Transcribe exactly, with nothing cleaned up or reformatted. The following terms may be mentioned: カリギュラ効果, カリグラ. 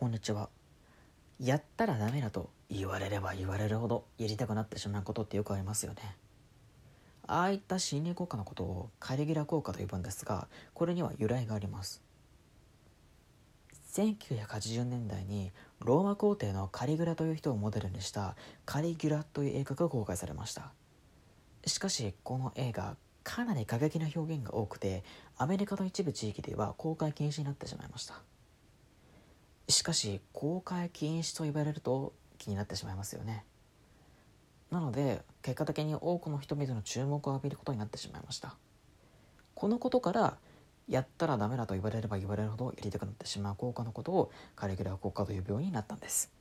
こんにちは。やったらダメだと言われれば言われるほどやりたくなってしまうことってよくありますよね。ああいった心理効果のことをカルギラ効果と呼ぶんですが、これには由来があります。せんきゅうひゃくはちじゅうねんだいにローマ皇帝のカリグラという人をモデルにしたカリギュラという映画が公開されました。しかしこの映画、かなり過激な表現が多くて、アメリカの一部地域では公開禁止になってしまいました。しかし公開禁止と言われると気になってしまいますよね。なので結果的に多くの人々の注目を浴びることになってしまいました。このことから、やったらダメだと言われれば言われるほどやりたくなってしまう効果のことをカリギュラ効果という病になったんです。